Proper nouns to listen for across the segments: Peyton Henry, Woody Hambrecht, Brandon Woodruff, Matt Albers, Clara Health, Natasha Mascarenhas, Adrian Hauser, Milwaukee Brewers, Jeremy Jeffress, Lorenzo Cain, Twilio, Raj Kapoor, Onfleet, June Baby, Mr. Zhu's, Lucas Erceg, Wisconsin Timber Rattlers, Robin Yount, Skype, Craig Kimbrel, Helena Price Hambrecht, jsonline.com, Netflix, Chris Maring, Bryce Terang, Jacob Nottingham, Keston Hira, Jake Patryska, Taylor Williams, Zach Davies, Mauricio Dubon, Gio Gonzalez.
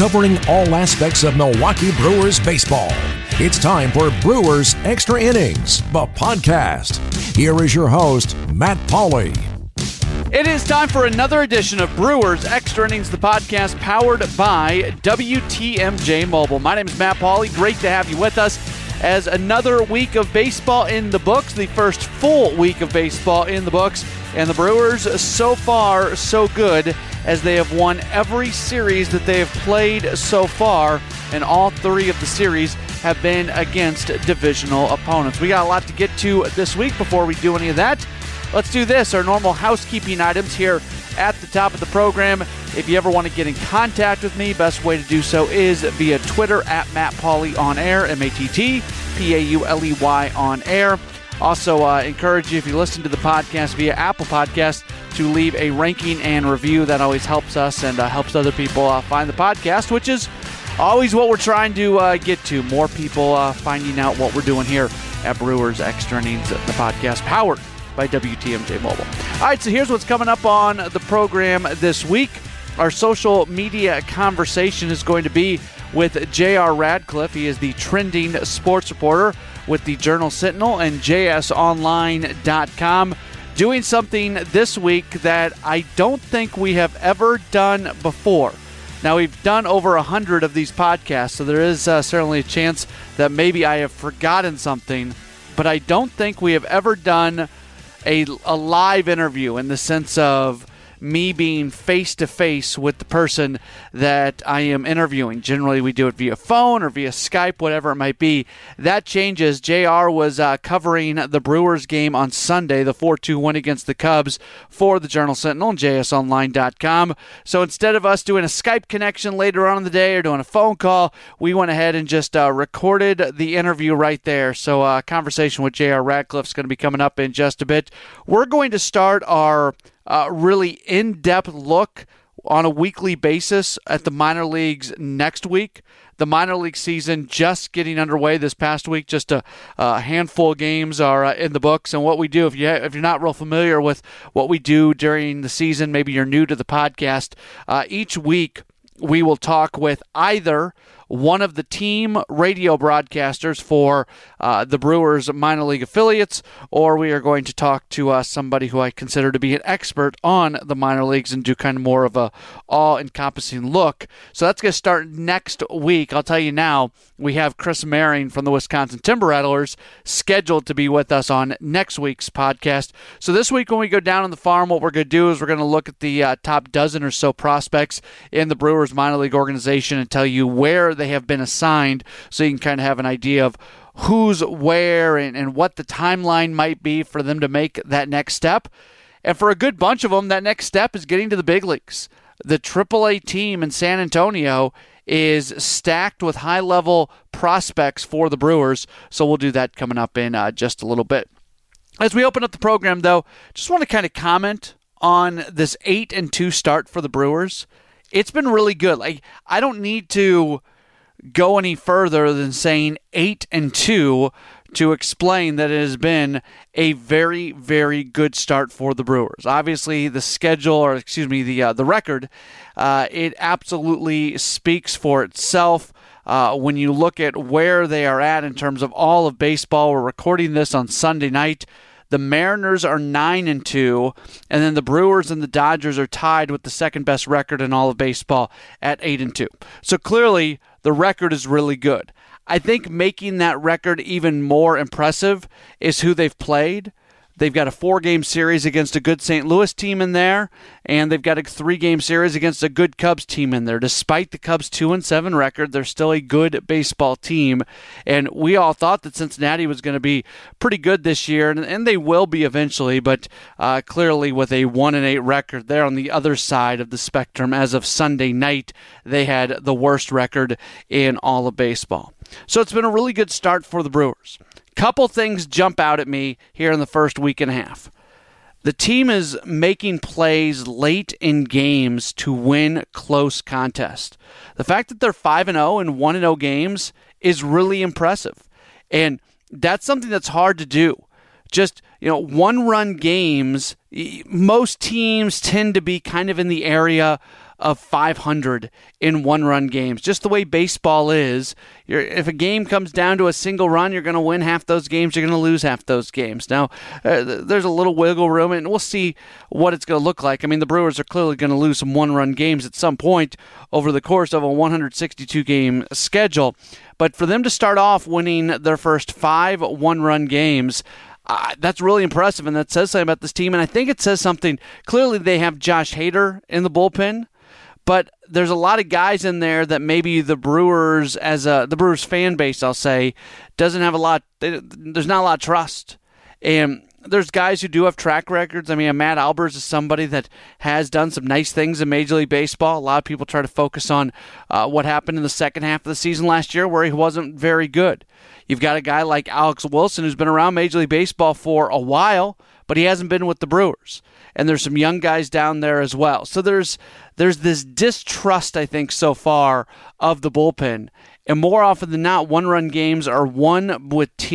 covering all aspects of Milwaukee Brewers baseball. It's time for Brewers Extra Innings, the podcast. Here is your host, Matt Pauley. It is time for another edition of Brewers Extra Innings, the podcast powered by WTMJ Mobile. My name is Matt Pauley. Great to have you with us as another week of baseball in the books, the first full week of baseball in the books. And the Brewers, so far, so good, as they have won every series that they have played so far. And all three of the series have been against divisional opponents. We got a lot to get to this week. Before we do any of that, let's do this, our normal housekeeping items here at the top of the program. If you ever want to get in contact with me, best way to do so is via Twitter at Matt Pauley on air, MattPauley on air. Also, encourage you, if you listen to the podcast via Apple Podcasts, to leave a ranking and review. That always helps us and helps other people find the podcast, which is always what we're trying to get to. More people finding out what we're doing here at Brewers Extra Innings, the podcast powered by WTMJ Mobile. All right, so here's what's coming up on the program this week. Our social media conversation is going to be with J.R. Radcliffe. He is the trending sports reporter with the Journal Sentinel and jsonline.com, doing something this week that I don't think we have ever done before. Now, we've done over 100 of these podcasts, so there is certainly a chance that maybe I have forgotten something, but I don't think we have ever done a live interview in the sense of me being face-to-face with the person that I am interviewing. Generally, we do it via phone or via Skype, whatever it might be. That changes. JR was covering the Brewers game on Sunday, the 4-2 win against the Cubs for the Journal Sentinel and jsonline.com. So instead of us doing a Skype connection later on in the day or doing a phone call, we went ahead and just recorded the interview right there. So a conversation with JR Radcliffe is going to be coming up in just a bit. We're going to start our really in-depth look on a weekly basis at the minor leagues next week. The minor league season just getting underway this past week. Just a handful of games are in the books. And what we do, if you're not real familiar with what we do during the season, maybe you're new to the podcast, each week we will talk with either one of the team radio broadcasters for the Brewers minor league affiliates, or we are going to talk to somebody who I consider to be an expert on the minor leagues and do kind of more of a all-encompassing look. So that's going to start next week. I'll tell you now, we have Chris Maring from the Wisconsin Timber Rattlers scheduled to be with us on next week's podcast. So this week when we go down on the farm, what we're going to do is we're going to look at the top dozen or so prospects in the Brewers minor league organization and tell you where they have been assigned, so you can kind of have an idea of who's where and what the timeline might be for them to make that next step. And for a good bunch of them, that next step is getting to the big leagues. The AAA team in San Antonio is stacked with high-level prospects for the Brewers, so we'll do that coming up in just a little bit. As we open up the program, though, just want to kind of comment on this 8-2 start for the Brewers. It's been really good. Like, I don't need to go any further than saying 8-2 to explain that it has been a very, very good start for the Brewers. Obviously, the schedule, or excuse me, the record, it absolutely speaks for itself. When you look at where they are at in terms of all of baseball, we're recording this on Sunday night. The Mariners are 9-2, and then the Brewers and the Dodgers are tied with the second-best record in all of baseball at 8-2. So clearly, the record is really good. I think making that record even more impressive is who they've played. They've got a 4-game series against a good St. Louis team in there, and they've got a 3-game series against a good Cubs team in there. Despite the Cubs' 2-7 record, they're still a good baseball team, and we all thought that Cincinnati was going to be pretty good this year, and they will be eventually, but clearly with a 1-8 record, they're on the other side of the spectrum. As of Sunday night, they had the worst record in all of baseball. So it's been a really good start for the Brewers. Couple things jump out at me here in the first week and a half. The team is making plays late in games to win close contests. The fact that they're 5-0 in 1-0 games is really impressive. And that's something that's hard to do. Just, you know, one-run games, most teams tend to be kind of in the area of .500 in one-run games. Just the way baseball is, if a game comes down to a single run, you're going to win half those games, you're going to lose half those games. Now, there's a little wiggle room, and we'll see what it's going to look like. I mean, the Brewers are clearly going to lose some one-run games at some point over the course of a 162-game schedule. But for them to start off winning their first 5 one-run games, that's really impressive, and that says something about this team. And I think it says something. Clearly, they have Josh Hader in the bullpen, but there's a lot of guys in there that maybe the Brewers, the Brewers fan base, I'll say, doesn't have a lot. There's not a lot of trust, and there's guys who do have track records. I mean, Matt Albers is somebody that has done some nice things in Major League Baseball. A lot of people try to focus on what happened in the second half of the season last year where he wasn't very good. You've got a guy like Alex Wilson who's been around Major League Baseball for a while, but he hasn't been with the Brewers. And there's some young guys down there as well. So there's this distrust, I think, so far of the bullpen. And more often than not, one-run games are won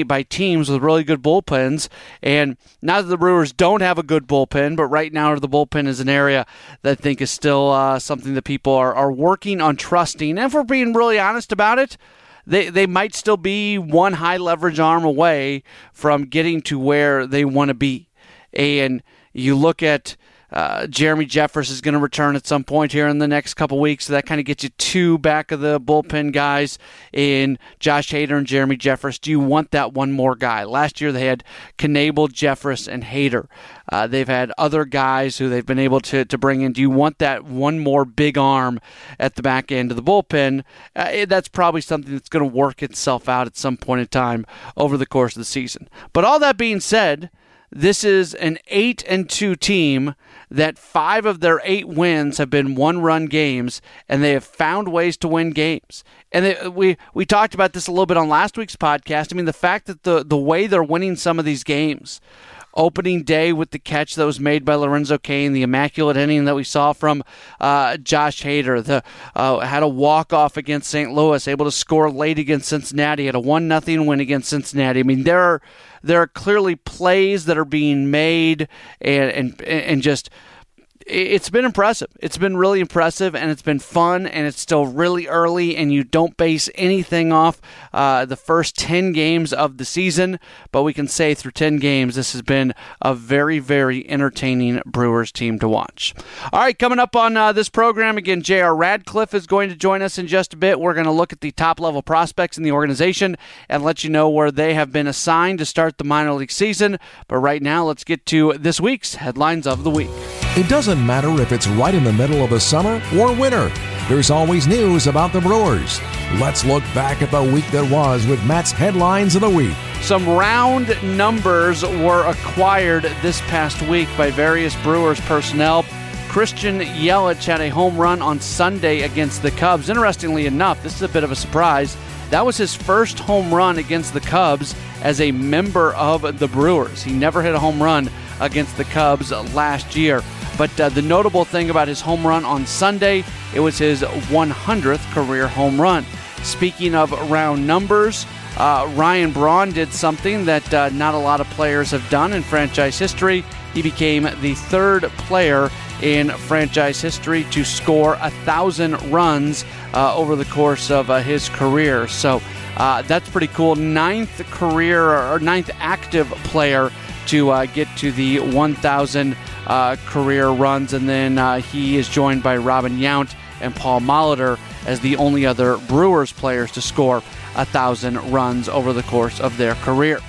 by teams with really good bullpens. And not that the Brewers don't have a good bullpen, but right now the bullpen is an area that I think is still something that people are working on trusting. And if we're being really honest about it, they might still be one high-leverage arm away from getting to where they want to be. And you look at Jeremy Jeffress is going to return at some point here in the next couple weeks, so that kind of gets you two back of the bullpen guys in Josh Hader and Jeremy Jeffress. Do you want that one more guy? Last year they had Knebel, Jeffress, and Hader. They've had other guys who they've been able to bring in. Do you want that one more big arm at the back end of the bullpen? That's probably something that's going to work itself out at some point in time over the course of the season. But all that being said, this is an 8-2 team that 5 of their 8 wins have been one-run games, and they have found ways to win games. And we talked about this a little bit on last week's podcast. I mean, the fact that the way they're winning some of these games, opening day with the catch that was made by Lorenzo Cain, the immaculate inning that we saw from Josh Hader, had a walk-off against St. Louis, able to score late against Cincinnati, had a 1-0 win against Cincinnati. I mean, there are clearly plays that are being made, and just it's been impressive. It's been really impressive, and it's been fun, and it's still really early, and you don't base anything off the first 10 games of the season, but we can say through 10 games, this has been a very, very entertaining Brewers team to watch. All right, coming up on this program, again, J.R. Radcliffe is going to join us in just a bit. We're going to look at the top-level prospects in the organization and let you know where they have been assigned to start the minor league season, but right now, let's get to this week's Headlines of the Week. It doesn't matter if it's right in the middle of the summer or winter. There's always news about the Brewers. Let's look back at the week that was with Matt's Headlines of the Week. Some round numbers were acquired this past week by various Brewers personnel. Christian Yelich had a home run on Sunday against the Cubs. Interestingly enough, this is a bit of a surprise. That was his first home run against the Cubs as a member of the Brewers. He never hit a home run against the Cubs last year. But the notable thing about his home run on Sunday, it was his 100th career home run. Speaking of round numbers, Ryan Braun did something that not a lot of players have done in franchise history. He became the third player in franchise history to score 1,000 runs over the course of his career. So that's pretty cool. Ninth active player to get to the 1,000 career runs, and then he is joined by Robin Yount and Paul Molitor as the only other Brewers players to score 1,000 runs over the course of their career.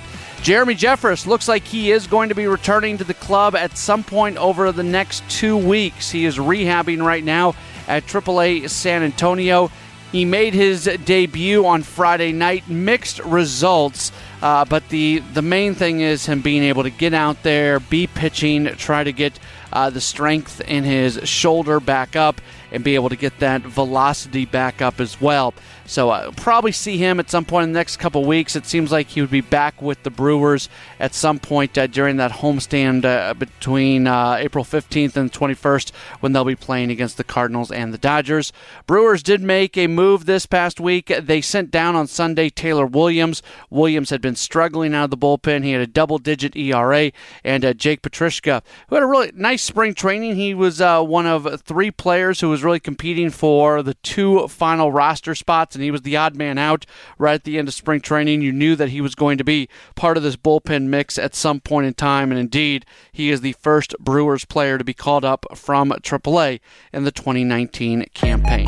Jeremy Jeffress looks like he is going to be returning to the club at some point over the next 2 weeks. He is rehabbing right now at AAA San Antonio. He made his debut on Friday night, mixed results, but the main thing is him being able to get out there, be pitching, try to get the strength in his shoulder back up and be able to get that velocity back up as well. So probably see him at some point in the next couple weeks. It seems like he would be back with the Brewers at some point during that homestand between April 15th and 21st when they'll be playing against the Cardinals and the Dodgers. Brewers did make a move this past week. They sent down on Sunday Taylor Williams. Williams had been struggling out of the bullpen. He had a double-digit ERA, and Jake Patryska, who had a really nice nice spring training. He was one of three players who was really competing for the two final roster spots, and he was the odd man out right at the end of spring training. You knew that he was going to be part of this bullpen mix at some point in time, and indeed, he is the first Brewers player to be called up from AAA in the 2019 campaign.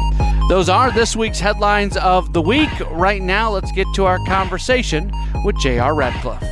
Those are this week's headlines of the week. Right now, let's get to our conversation with J.R. Radcliffe.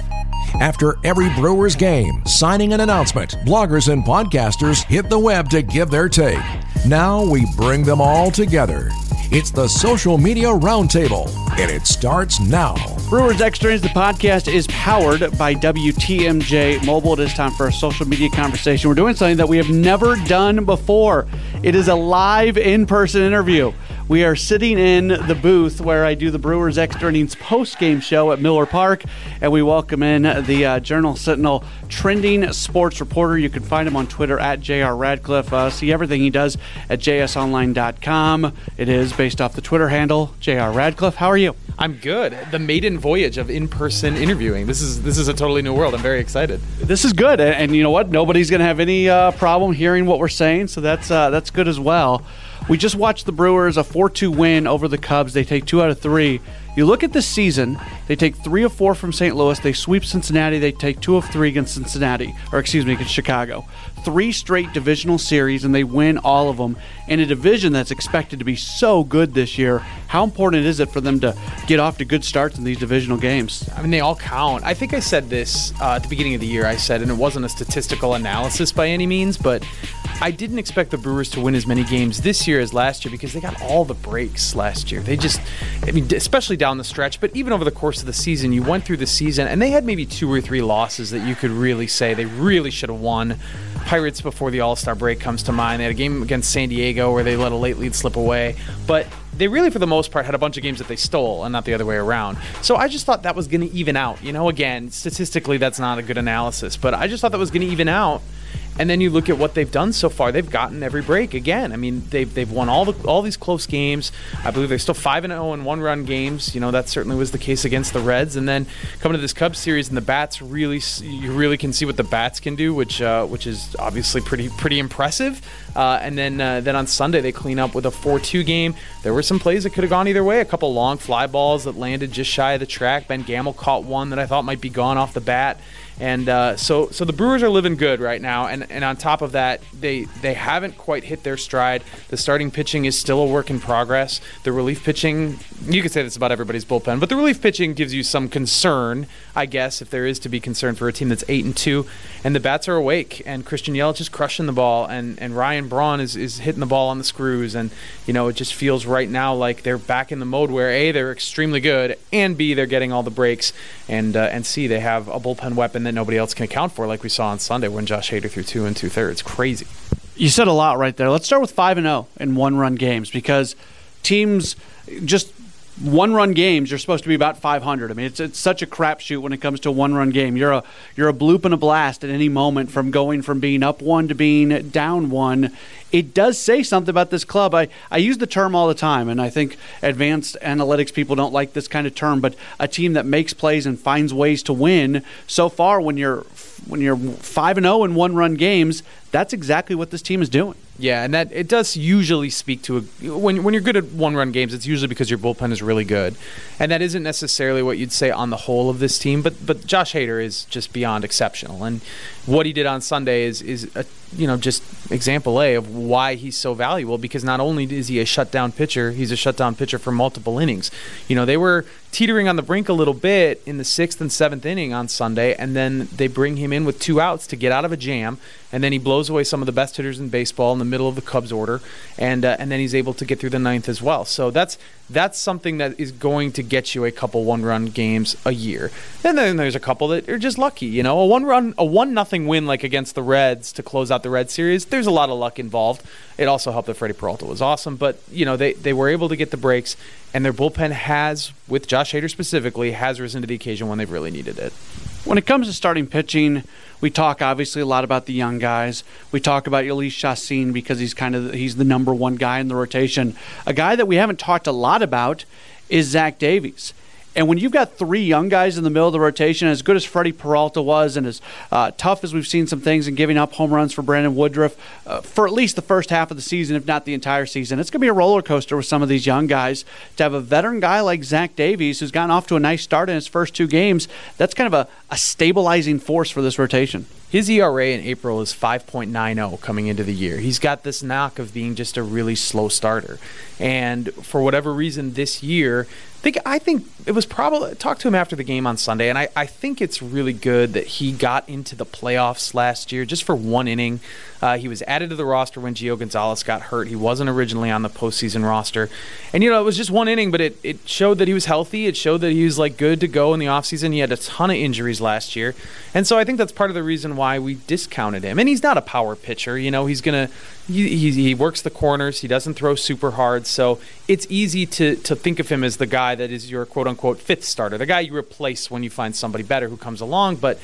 After every Brewers game, signing an announcement, bloggers and podcasters hit the web to give their take. Now we bring them all together. It's the Social Media Roundtable, and it starts now. Brewers Extra Innings, the podcast, is powered by WTMJ Mobile. It is time for a social media conversation. We're doing something that we have never done before. It is a live in-person interview. We are sitting in the booth where I do the Brewers Extra Innings post-game show at Miller Park, and we welcome in the Journal Sentinel trending sports reporter. You can find him on Twitter at J.R. Radcliffe. See everything he does at jsonline.com. It is based off the Twitter handle J.R. Radcliffe. How are you? I'm good. The maiden voyage of in-person interviewing. This is a totally new world. I'm very excited. This is good, and you know what? Nobody's going to have any problem hearing what we're saying, so that's good as well. We just watched the Brewers, a 4-2 win over the Cubs. They take 2 out of 3. You look at this season, they take 3 of 4 from St. Louis. They sweep Cincinnati. They take 2 of 3 against Chicago. 3 straight divisional series, and they win all of them in a division that's expected to be so good this year. How important is it for them to get off to good starts in these divisional games? I mean, they all count. I think I said this at the beginning of the year, and it wasn't a statistical analysis by any means, but I didn't expect the Brewers to win as many games this year as last year because they got all the breaks last year. They just, especially down the stretch, but even over the course of the season, you went through the season, and they had maybe 2 or 3 losses that you could really say they really should have won. Pirates before the All-Star break comes to mind. They had a game against San Diego where they let a late lead slip away. But they really, for the most part, had a bunch of games that they stole and not the other way around. So I just thought that was going to even out. You know, again, statistically, that's not a good analysis. But I just thought that was going to even out. And then you look at what they've done so far. They've gotten every break again. I mean, they've won all these close games. I believe they're still 5-0 in one-run games. You know, that certainly was the case against the Reds. And then coming to this Cubs series and the bats, you really can see what the bats can do, which is obviously pretty impressive. And then on Sunday they clean up with a 4-2 game. There were some plays that could have gone either way. A couple long fly balls that landed just shy of the track. Ben Gamel caught one that I thought might be gone off the bat. And so the Brewers are living good right now, and on top of that, they haven't quite hit their stride. The starting pitching is still a work in progress. The relief pitching, you could say this about everybody's bullpen, but the relief pitching gives you some concern, I guess, if there is to be concerned for a team that's 8-2. And the bats are awake, and Christian Yelich is crushing the ball, and Ryan Braun is hitting the ball on the screws, and you know it just feels right now like they're back in the mode where A, they're extremely good, and B, they're getting all the breaks, and C, they have a bullpen weapon that nobody else can account for, like we saw on Sunday when Josh Hader threw 2 2/3. Crazy. You said a lot right there. Let's start with 5-0 in one-run games because teams just one-run games. You're supposed to be about 500. I mean, it's such a crapshoot when it comes to a one-run game. You're a bloop and a blast at any moment from going from being up one to being down one. It does say something about this club. I use the term all the time, and I think advanced analytics people don't like this kind of term, but a team that makes plays and finds ways to win. So far, when you're 5-0 in one-run games, that's exactly what this team is doing. Yeah, and that it does usually speak to when you're good at one-run games, it's usually because your bullpen is really good. And that isn't necessarily what you'd say on the whole of this team, but Josh Hader is just beyond exceptional. And what he did on Sunday is just example A of why he's so valuable, because not only is he a shutdown pitcher, he's a shutdown pitcher for multiple innings. You know, they were teetering on the brink a little bit in the 6th and 7th inning on Sunday, and then they bring him in with 2 outs to get out of a jam, and then he blows away some of the best hitters in baseball in the middle of the Cubs order, and then he's able to get through the 9th as well. So that's something that is going to get you a couple one-run games a year. And then there's a couple that are just lucky. You know, a 1-0 win like against the Reds to close out the Red series, there's a lot of luck involved. It also helped that Freddie Peralta was awesome, but you know they were able to get the breaks, and their bullpen has, with Josh Hader specifically, has risen to the occasion when they've really needed it. When it comes to starting pitching, we talk obviously a lot about the young guys. We talk about Yuli Chacin because he's the number one guy in the rotation. A guy that we haven't talked a lot about is Zach Davies. And when you've got three young guys in the middle of the rotation, as good as Freddie Peralta was and as tough as we've seen some things and giving up home runs for Brandon Woodruff for at least the first half of the season, if not the entire season, it's going to be a roller coaster with some of these young guys. To have a veteran guy like Zach Davies, who's gotten off to a nice start in his first two games, that's kind of a stabilizing force for this rotation. His ERA in April is 5.90 coming into the year. He's got this knock of being just a really slow starter. And for whatever reason this year, I think it was probably, talked to him after the game on Sunday, and I think it's really good that he got into the playoffs last year just for one inning. He was added to the roster when Gio Gonzalez got hurt. He wasn't originally on the postseason roster. And, you know, it was just one inning, but it showed that he was healthy. It showed that he was, like, good to go in the offseason. He had a ton of injuries last year. And so I think that's part of the reason why we discounted him. And he's not a power pitcher. You know, he's going to – he works the corners. He doesn't throw super hard. So it's easy to think of him as the guy that is your quote-unquote fifth starter, the guy you replace when you find somebody better who comes along. But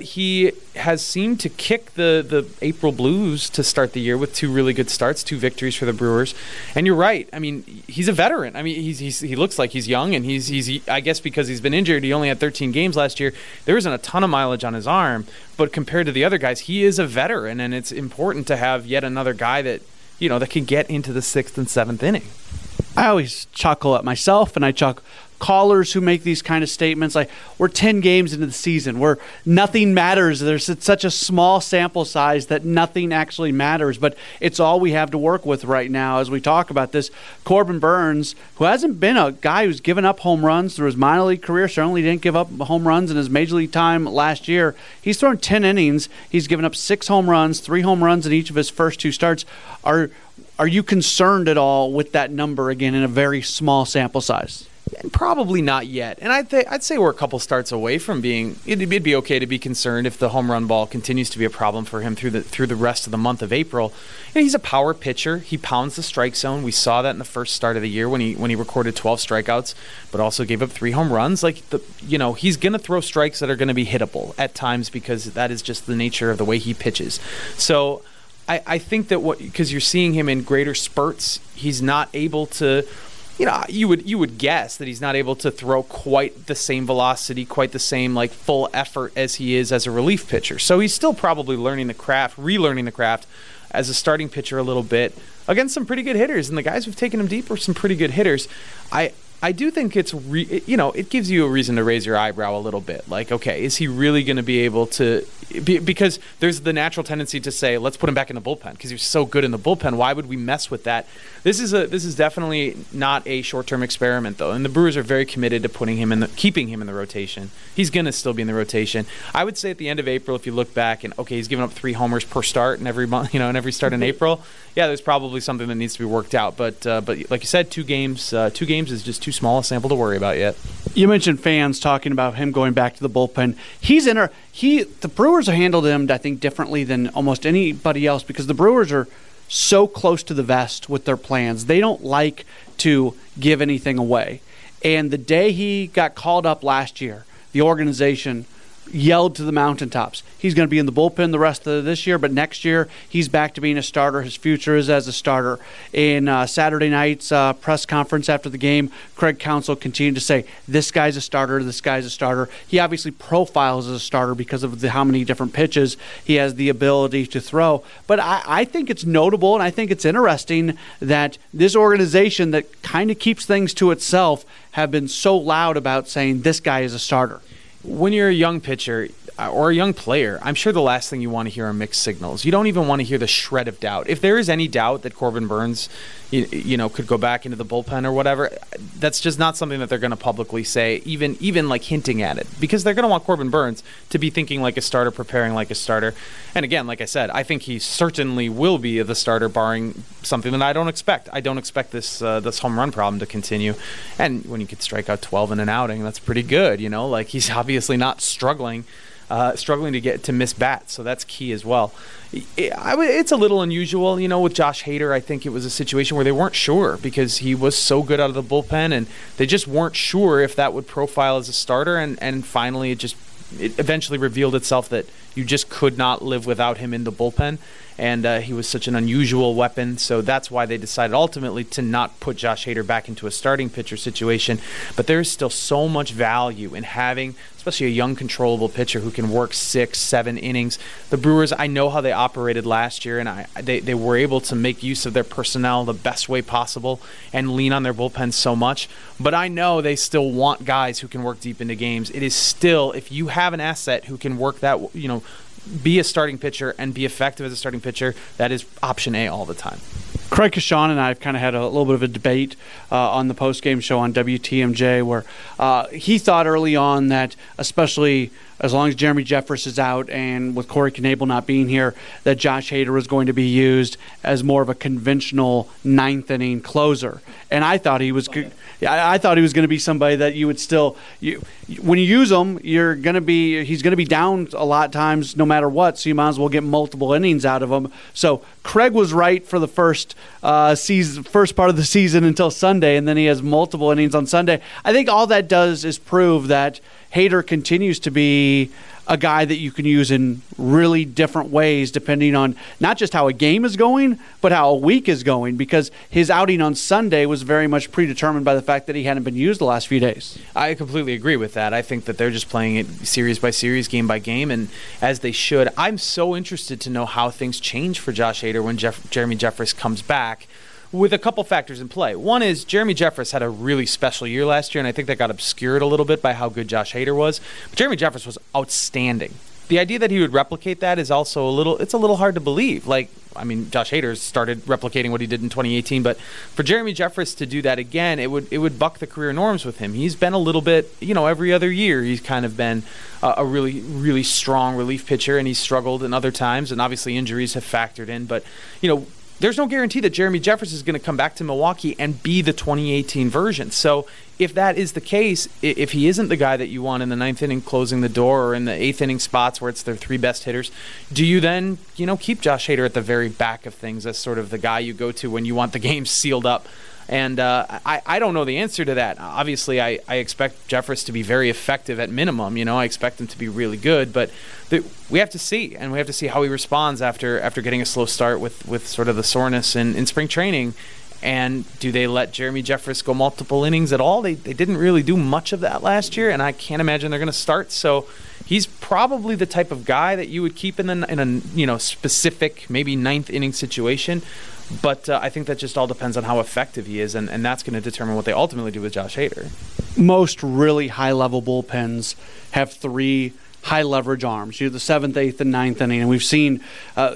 he has seemed to kick the April blues to start the year with two really good starts, two victories for the Brewers. And you're right. I mean, he's a veteran. I mean, he looks like he's young, and he's I guess because he's been injured, he only had 13 games last year. There isn't a ton of mileage on his arm, but compared to the other guys, he is a veteran, and it's important to have yet another guy that, you know, that can get into the sixth and seventh inning. I always chuckle at myself, and I chuckle callers who make these kind of statements like, we're 10 games into the season, where nothing matters. There's such a small sample size that nothing actually matters, but it's all we have to work with right now as we talk about this. Corbin Burnes, who hasn't been a guy who's given up home runs through his minor league career, certainly didn't give up home runs in his major league time last year. He's thrown 10 innings. He's given up 6 home runs, 3 home runs in each of his first two starts. Are you concerned at all with that number again in a very small sample size? Probably not yet. And I'd say we're a couple starts away from being – it'd be okay to be concerned if the home run ball continues to be a problem for him through the rest of the month of April. And he's a power pitcher. He pounds the strike zone. We saw that in the first start of the year when he recorded 12 strikeouts, but also gave up 3 home runs. Like, he's going to throw strikes that are going to be hittable at times because that is just the nature of the way he pitches. So I think that because you're seeing him in greater spurts, he's not able to – you know, you would guess that he's not able to throw quite the same velocity, quite the same like full effort as he is as a relief pitcher. So he's still probably learning the craft, relearning the craft as a starting pitcher a little bit against some pretty good hitters. And the guys who've taken him deep are some pretty good hitters. I do think it gives you a reason to raise your eyebrow a little bit. Like, okay, is he really going to be able to – because there's the natural tendency to say, let's put him back in the bullpen because he was so good in the bullpen. Why would we mess with that? This is definitely not a short-term experiment, though, and the Brewers are very committed to keeping him in the rotation. He's going to still be in the rotation. I would say at the end of April, if you look back and, okay, he's given up 3 homers per start in every month, in every start in April, yeah, there's probably something that needs to be worked out. But like you said, two games is just too small a sample to worry about yet. You mentioned fans talking about him going back to the bullpen. The Brewers handled him, I think, differently than almost anybody else because the Brewers are so close to the vest with their plans. They don't like to give anything away. And the day he got called up last year, the organization yelled to the mountaintops, he's going to be in the bullpen the rest of this year, but next year he's back to being a starter. His future is as a starter. In Saturday night's press conference after the game, Craig Counsell continued to say, this guy's a starter, this guy's a starter. He obviously profiles as a starter because of how many different pitches he has the ability to throw. But I think it's notable, and I think it's interesting that this organization that kind of keeps things to itself have been so loud about saying this guy is a starter. When you're a young pitcher or a young player, I'm sure the last thing you want to hear are mixed signals. You don't even want to hear the shred of doubt. If there is any doubt that Corbin Burnes, could go back into the bullpen or whatever, that's just not something that they're going to publicly say, even like hinting at it, because they're going to want Corbin Burnes to be thinking like a starter, preparing like a starter. And again, like I said, I think he certainly will be the starter, barring something that I don't expect. I don't expect this home run problem to continue. And when you could strike out 12 in an outing, that's pretty good. He's obviously not struggling to get to miss bats, so that's key as well. It's a little unusual, with Josh Hader. I think it was a situation where they weren't sure because he was so good out of the bullpen, and they just weren't sure if that would profile as a starter, and finally it just it eventually revealed itself that you just could not live without him in the bullpen, and he was such an unusual weapon. So that's why they decided ultimately to not put Josh Hader back into a starting pitcher situation. But there is still so much value in having, especially a young, controllable pitcher who can work 6-7 innings. The Brewers, I know how they operated last year, and they were able to make use of their personnel the best way possible and lean on their bullpen so much. But I know they still want guys who can work deep into games. It is still, if you have an asset who can work that, you know, be a starting pitcher and be effective as a starting pitcher, that is option A all the time. Craig Kashan and I have kind of had a little bit of a debate on the postgame show on WTMJ, where he thought early on that, especially as long as Jeremy Jeffress is out and with Corey Knebel not being here, that Josh Hader was going to be used as more of a conventional ninth-inning closer. And I thought he was going to be somebody that you would still when you use him, he's going to be down a lot of times no matter what, so you might as well get multiple innings out of him. So Craig was right for the first part of the season until Sunday, and then he has multiple innings on Sunday. I think all that does is prove that Hader continues to be a guy that you can use in really different ways depending on not just how a game is going, but how a week is going, because his outing on Sunday was very much predetermined by the fact that he hadn't been used the last few days. I completely agree with that. I think that they're just playing it series by series, game by game, and as they should. I'm so interested to know how things change for Josh Hader when Jeremy Jeffress comes back, with a couple factors in play. One is Jeremy Jeffress had a really special year last year, and I think that got obscured a little bit by how good Josh Hader was. But Jeremy Jeffress was outstanding. The idea that he would replicate that is also it's a little hard to believe. Like, I mean, Josh Hader started replicating what he did in 2018, but for Jeremy Jeffress to do that again, it would buck the career norms with him. He's been a little bit, every other year he's kind of been a really, really strong relief pitcher, and he's struggled in other times, and obviously injuries have factored in, but, there's no guarantee that Jeremy Jeffress is going to come back to Milwaukee and be the 2018 version. So if that is the case, if he isn't the guy that you want in the ninth inning closing the door or in the eighth inning spots where it's their three best hitters, do you then, keep Josh Hader at the very back of things as sort of the guy you go to when you want the game sealed up? And I don't know the answer to that. Obviously, I expect Jeffress to be very effective at minimum. I expect him to be really good, but we have to see. And we have to see how he responds after getting a slow start with sort of the soreness in spring training. And do they let Jeremy Jeffress go multiple innings at all? They didn't really do much of that last year, and I can't imagine they're going to start. So he's probably the type of guy that you would keep in a specific maybe ninth inning situation. But I think that just all depends on how effective he is, and that's going to determine what they ultimately do with Josh Hader. Most really high-level bullpens have three high-leverage arms. You have the 7th, 8th, and 9th inning, and we've seen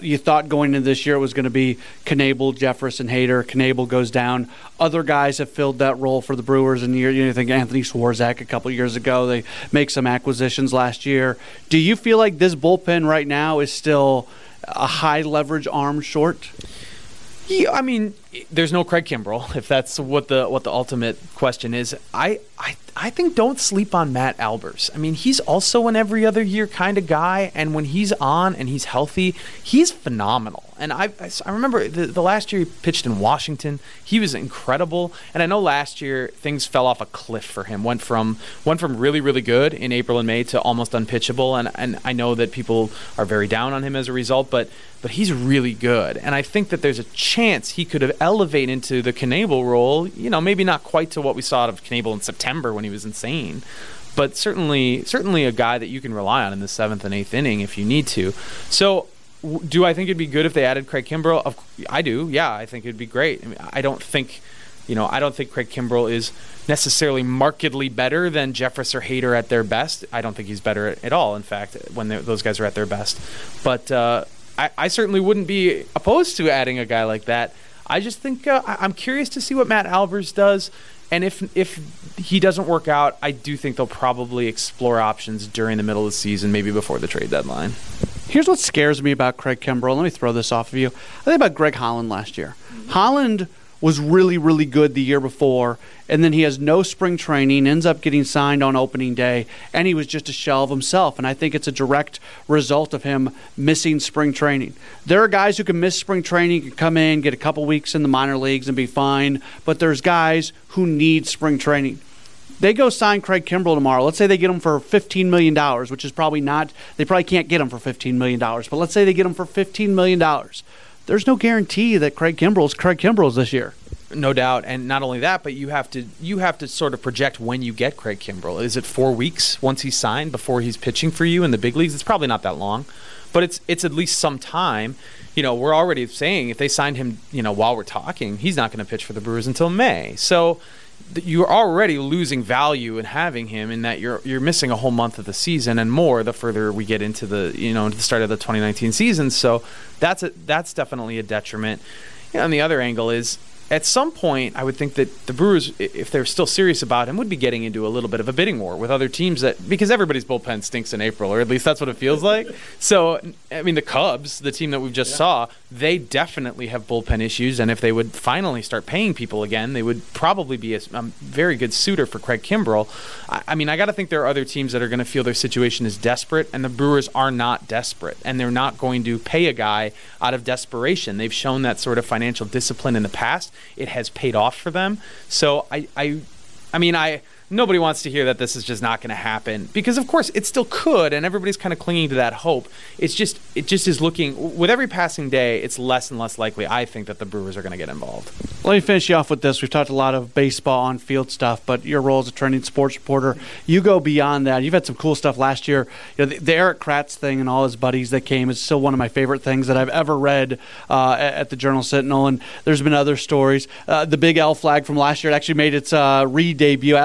you thought going into this year it was going to be Knebel, Jeffress, and Hader. Knebel goes down. Other guys have filled that role for the Brewers in the year. You think Anthony Swarzak a couple years ago. They make some acquisitions last year. Do you feel like this bullpen right now is still a high-leverage arm short? Yeah, I mean, there's no Craig Kimbrel, if that's what the ultimate question is. I think don't sleep on Matt Albers. I mean, he's also an every other year kind of guy, and when he's on and he's healthy, he's phenomenal. And I remember the last year he pitched in Washington. He was incredible. And I know last year things fell off a cliff for him. Went from really, really good in April and May to almost unpitchable. And I know that people are very down on him as a result, but he's really good. And I think that there's a chance he could have elevated into the Knebel role. Maybe not quite to what we saw out of Knebel in September when he was insane, but certainly a guy that you can rely on in the 7th and 8th inning if you need to. So do I think it'd be good if they added Craig Kimbrel? I do. Yeah, I think it'd be great. I mean, I don't think Craig Kimbrel is necessarily markedly better than Jeffress or Hader at their best. I don't think he's better at all, in fact, when those guys are at their best. But I certainly wouldn't be opposed to adding a guy like that. I just think I'm curious to see what Matt Albers does. And if he doesn't work out, I do think they'll probably explore options during the middle of the season, maybe before the trade deadline. Here's what scares me about Craig Kimbrel. Let me throw this off of you. I think about Greg Holland last year. Mm-hmm. Holland was really, really good the year before, and then he has no spring training, ends up getting signed on opening day, and he was just a shell of himself. And I think it's a direct result of him missing spring training. There are guys who can miss spring training, can come in, get a couple weeks in the minor leagues and be fine, but there's guys who need spring training. they go sign Craig Kimbrel tomorrow. Let's say they get him for $15 million, which is probably not – they probably can't get him for $15 million. But let's say they get him for $15 million. There's no guarantee that Craig Kimbrel's this year. No doubt, and not only that, but you have to sort of project when you get Craig Kimbrel. Is it 4 weeks once he's signed before he's pitching for you in the big leagues? It's probably not that long, but it's at least some time. You know, we're already saying if they signed him, you know, while we're talking, he's not going to pitch for the Brewers until May. So you're already losing value in having him, in that you're missing a whole month of the season and more the further we get into the, you know, into the start of the 2019 season. So that's definitely a detriment. You know, and the other angle is, at some point, I would think that the Brewers, if they're still serious about him, would be getting into a little bit of a bidding war with other teams, that because everybody's bullpen stinks in April, or at least that's what it feels like. So, I mean, the Cubs, the team that we just saw, they definitely have bullpen issues, and if they would finally start paying people again, they would probably be a very good suitor for Craig Kimbrel. I mean, I got to think there are other teams that are going to feel their situation is desperate, and the Brewers are not desperate, and they're not going to pay a guy out of desperation. They've shown that sort of financial discipline in the past. It has paid off for them. So I mean, nobody wants to hear that this is just not going to happen, because of course it still could, and everybody's kind of clinging to that hope. It just is looking, with every passing day, it's less and less likely, I think, that the Brewers are going to get involved. Let me finish you off with this. We've talked a lot of baseball on-field stuff, but your role as a trending sports reporter, you go beyond that. You've had some cool stuff last year. You know, the Eric Kratz thing and all his buddies that came is still one of my favorite things that I've ever read at the Journal Sentinel, and there's been other stories. The big L flag from last year, it actually made its re-debut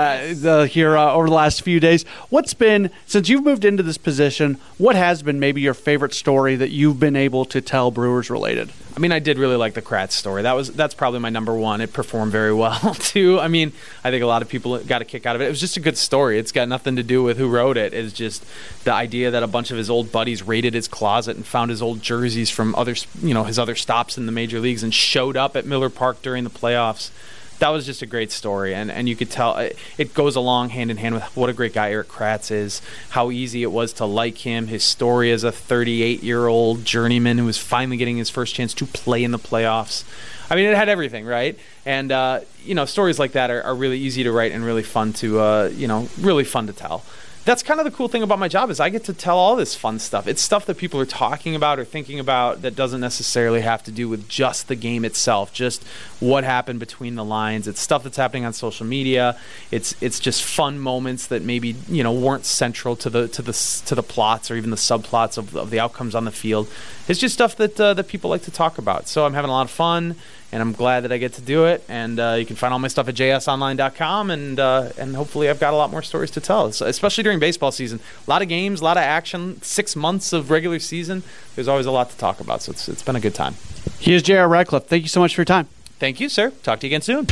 here over the last few days. What's been, since you've moved into this position, what has been maybe your favorite story that you've been able to tell Brewers related? I mean, I did really like the Kratz story. That's probably my number one. It performed very well, too. I mean, I think a lot of people got a kick out of it. It was just a good story. It's got nothing to do with who wrote it. It's just the idea that a bunch of his old buddies raided his closet and found his old jerseys from other, you know, his other stops in the major leagues, and showed up at Miller Park during the playoffs. That was just a great story, and you could tell it goes along hand in hand with what a great guy Eric Kratz is, how easy it was to like him, his story as a 38-year-old journeyman who was finally getting his first chance to play in the playoffs. I mean, it had everything, right? And, you know, stories like that are really easy to write and really fun to, really fun to tell. That's kind of the cool thing about my job, is I get to tell all this fun stuff. It's stuff that people are talking about or thinking about that doesn't necessarily have to do with just the game itself, just what happened between the lines. It's stuff that's happening on social media. It's just fun moments that maybe, you know, weren't central to the plots or even the subplots of the outcomes on the field. It's just stuff that people like to talk about. So I'm having a lot of fun, and I'm glad that I get to do it. And you can find all my stuff at jsonline.com, and hopefully I've got a lot more stories to tell, so, especially during baseball season. A lot of games, a lot of action, 6 months of regular season. There's always a lot to talk about, so it's been a good time. Here's J.R. Radcliffe. Thank you so much for your time. Thank you, sir. Talk to you again soon.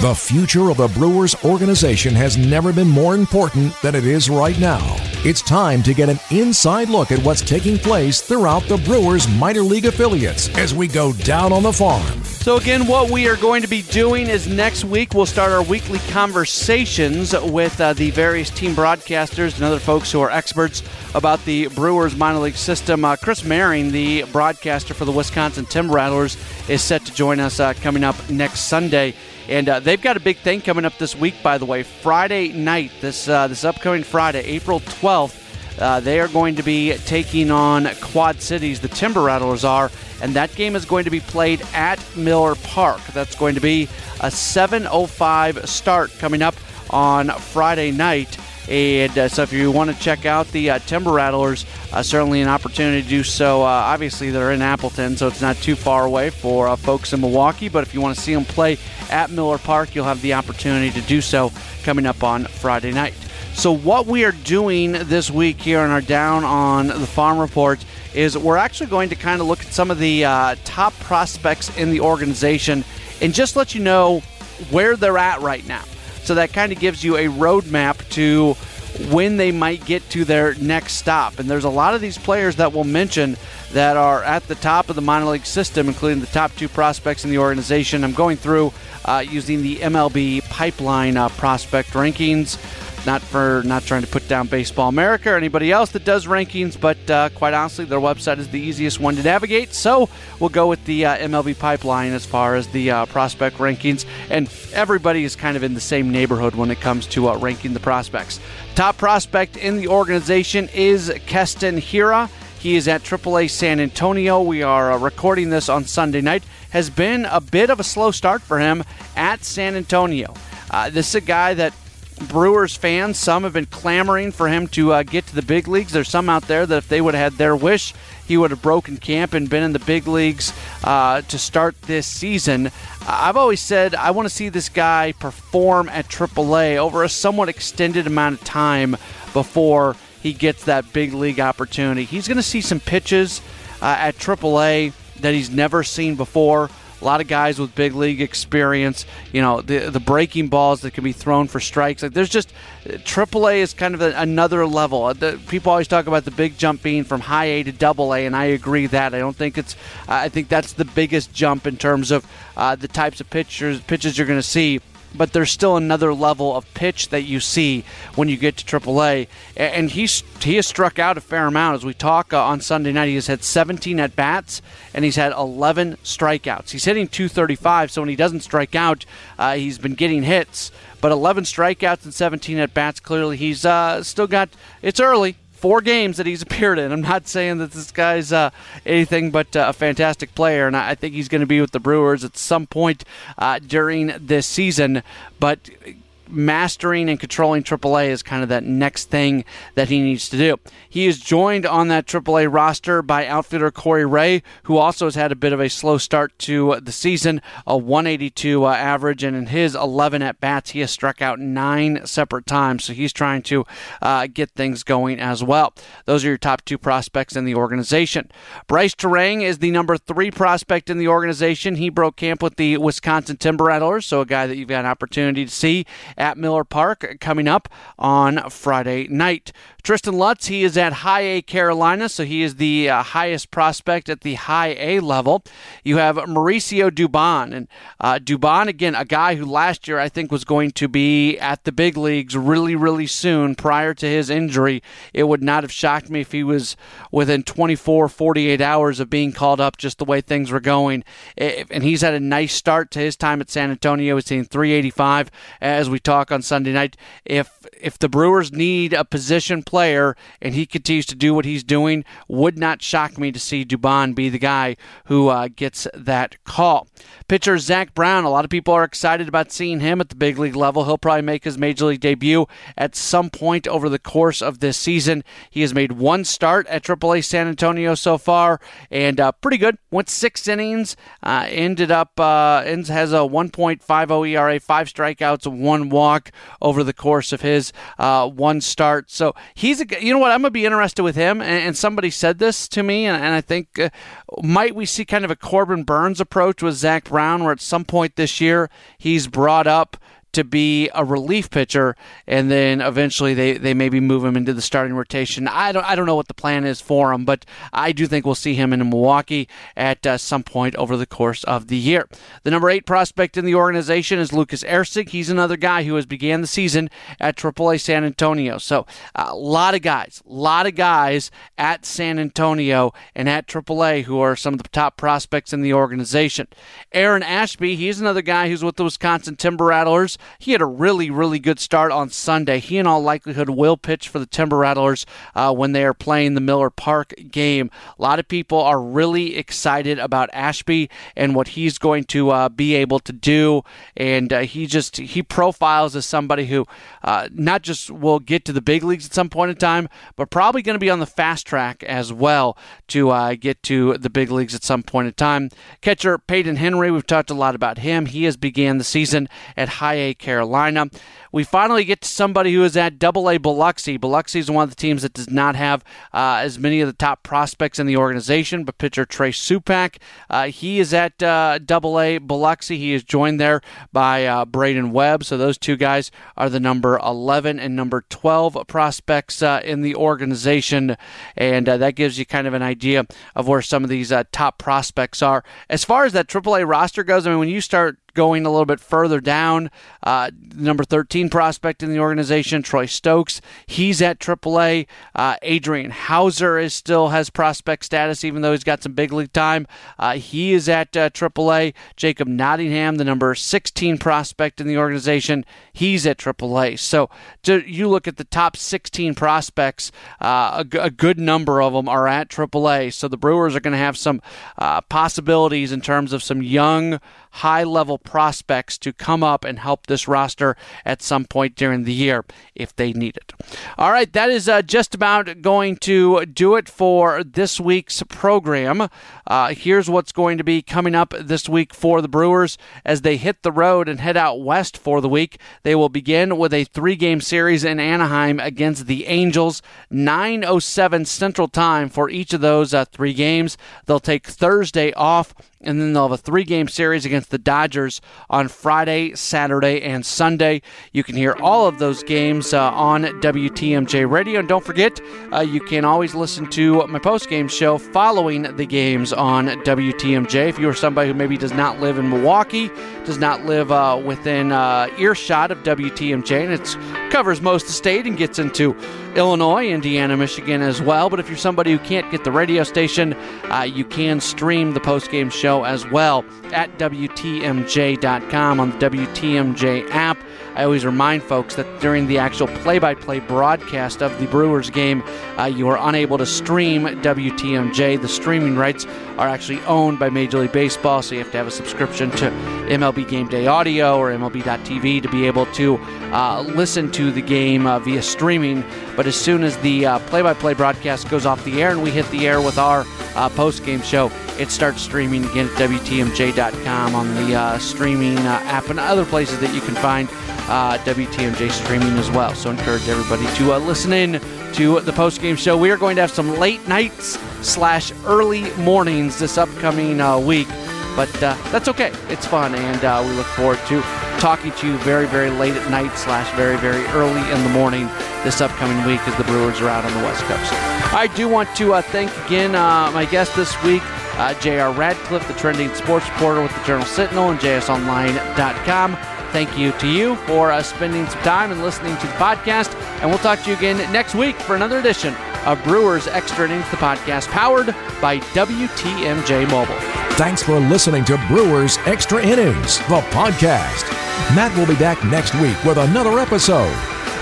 The future of the Brewers organization has never been more important than it is right now. It's time to get an inside look at what's taking place throughout the Brewers minor league affiliates as we go down on the farm. So again, what we are going to be doing is next week we'll start our weekly conversations with the various team broadcasters and other folks who are experts about the Brewers minor league system. Chris Maring, the broadcaster for the Wisconsin Timber Rattlers, is set to join us coming up next Sunday. And they've got a big thing coming up this week, by the way. Friday night, this upcoming Friday, April 12th, they are going to be taking on Quad Cities, the Timber Rattlers are, and that game is going to be played at Miller Park. That's going to be a 7:05 start coming up on Friday night. And so if you want to check out the Timber Rattlers, certainly an opportunity to do so. Obviously, they're in Appleton, so it's not too far away for folks in Milwaukee. But if you want to see them play at Miller Park, you'll have the opportunity to do so coming up on Friday night. So what we are doing this week here in our Down on the Farm Report is we're actually going to kind of look at some of the top prospects in the organization and just let you know where they're at right now. So that kind of gives you a roadmap to when they might get to their next stop. And there's a lot of these players that we'll mention that are at the top of the minor league system, including the top two prospects in the organization. I'm going through using the MLB Pipeline prospect rankings. Not trying to put down Baseball America or anybody else that does rankings, but quite honestly, their website is the easiest one to navigate. So we'll go with the MLB pipeline as far as the prospect rankings. And everybody is kind of in the same neighborhood when it comes to ranking the prospects. Top prospect in the organization is Keston Hira. He is at AAA San Antonio. We are recording this on Sunday night. Has been a bit of a slow start for him at San Antonio. This is a guy that Brewers fans, some have been clamoring for him to get to the big leagues. There's some out there that if they would have had their wish, he would have broken camp and been in the big leagues to start this season. I've always said I want to see this guy perform at AAA over a somewhat extended amount of time before he gets that big league opportunity. He's going to see some pitches at AAA that he's never seen before. A lot of guys with big league experience, you know, the breaking balls that can be thrown for strikes. Like, there's just, AAA is kind of another level. People always talk about the big jump being from high A to double A, and I agree that. I don't think it's, I think that's the biggest jump in terms of the types of pitches you're going to see. But there's still another level of pitch that you see when you get to AAA. And he has struck out a fair amount. As we talk on Sunday night, he has had 17 at-bats, and he's had 11 strikeouts. He's hitting .235, so when he doesn't strike out, he's been getting hits. But 11 strikeouts and 17 at-bats, clearly he's still got – it's early. 4 games that he's appeared in. I'm not saying that this guy's anything but a fantastic player, and I think he's going to be with the Brewers at some point during this season, but mastering and controlling AAA is kind of that next thing that he needs to do. He is joined on that AAA roster by outfielder Corey Ray, who also has had a bit of a slow start to the season, a 182 average, and in his 11 at-bats, he has struck out 9 separate times, so he's trying to get things going as well. Those are your top 2 prospects in the organization. Bryce Terang is the number 3 prospect in the organization. He broke camp with the Wisconsin Timber Rattlers, so a guy that you've got an opportunity to see at Miller Park coming up on Friday night. Tristan Lutz, he is at High A Carolina, so he is the highest prospect at the High A level. You have Mauricio Dubon, and Dubon, again, a guy who last year I think was going to be at the big leagues really, really soon prior to his injury. It would not have shocked me if he was within 24, 48 hours of being called up just the way things were going. And he's had a nice start to his time at San Antonio. He's hitting .385 as we talk on Sunday night. If the Brewers need a position player and he continues to do what he's doing, would not shock me to see Dubon be the guy who gets that call. Pitcher Zach Brown, a lot of people are excited about seeing him at the big league level. He'll probably make his major league debut at some point over the course of this season. He has made 1 start at AAA San Antonio so far, and pretty good. Went 6 innings, has a 1.50 ERA, 5 strikeouts, 1 walk over the course of his 1 start. So he's you know what, I'm going to be interested with him, and somebody said this to me, and I think might we see kind of a Corbin Burnes approach with Zach Brown, where at some point this year he's brought up to be a relief pitcher, and then eventually they maybe move him into the starting rotation. I don't know what the plan is for him, but I do think we'll see him in Milwaukee at some point over the course of the year. The number 8 prospect in the organization is Lucas Erceg. He's another guy who has began the season at AAA San Antonio. So a lot of guys at San Antonio and at AAA who are some of the top prospects in the organization. Aaron Ashby, he's another guy who's with the Wisconsin Timber Rattlers. He had a really, really good start on Sunday. He, in all likelihood, will pitch for the Timber Rattlers when they are playing the Miller Park game. A lot of people are really excited about Ashby and what he's going to be able to do. And he profiles as somebody who not just will get to the big leagues at some point in time, but probably going to be on the fast track as well to get to the big leagues at some point in time. Catcher Peyton Henry, we've talked a lot about him. He has began the season at High A Carolina. We finally get to somebody who is at AA Biloxi. Biloxi is one of the teams that does not have as many of the top prospects in the organization, but pitcher Trey Supac, he is at AA Biloxi. He is joined there by Braden Webb, so those two guys are the number 11 and number 12 prospects in the organization, and that gives you kind of an idea of where some of these top prospects are. As far as that AAA roster goes, I mean, when you start going a little bit further down, number 13 prospect in the organization, Troy Stokes, he's at AAA. Adrian Hauser still has prospect status, even though he's got some big league time. He is at AAA. Jacob Nottingham, the number 16 prospect in the organization, he's at AAA. So you look at the top 16 prospects, a good number of them are at AAA. So the Brewers are going to have some possibilities in terms of some young, high-level prospects to come up and help this roster at some point during the year if they need it. All right, that is just about going to do it for this week's program. Here's what's going to be coming up this week for the Brewers as they hit the road and head out west for the week. They will begin with a 3-game series in Anaheim against the Angels, 9:07 Central Time for each of those 3 games. They'll take Thursday off, and then they'll have a 3-game series against the Dodgers on Friday, Saturday, and Sunday. You can hear all of those games on WTMJ Radio. And don't forget, you can always listen to my post-game show following the games on WTMJ. If you are somebody who maybe does not live in Milwaukee, does not live within earshot of WTMJ, and it covers most of the state and gets into Illinois, Indiana, Michigan as well. But if you're somebody who can't get the radio station, you can stream the post-game show as well at WTMJ.com on the WTMJ app. I always remind folks that during the actual play-by-play broadcast of the Brewers game, you are unable to stream WTMJ. The streaming rights are actually owned by Major League Baseball, so you have to have a subscription to MLB Game Day Audio or MLB.tv to be able to listen to the game via streaming. But as soon as the play-by-play broadcast goes off the air and we hit the air with our post-game show, it starts streaming again at WTMJ.com on the streaming app and other places that you can find WTMJ streaming as well. So encourage everybody to listen in to the post-game show. We are going to have some late nights / early mornings this upcoming week, but that's okay. It's fun, and we look forward to talking to you very, very late at night / very, very early in the morning this upcoming week as the Brewers are out on the West Coast. I do want to thank again my guest this week, J.R. Radcliffe, the trending sports reporter with the Journal Sentinel and jsonline.com. Thank you to you for spending some time and listening to the podcast. And we'll talk to you again next week for another edition of Brewers Extra Innings, the podcast powered by WTMJ Mobile. Thanks for listening to Brewers Extra Innings, the podcast. Matt will be back next week with another episode.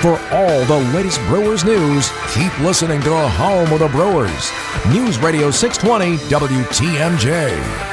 For all the latest Brewers news, keep listening to A Home of the Brewers. News Radio 620 WTMJ.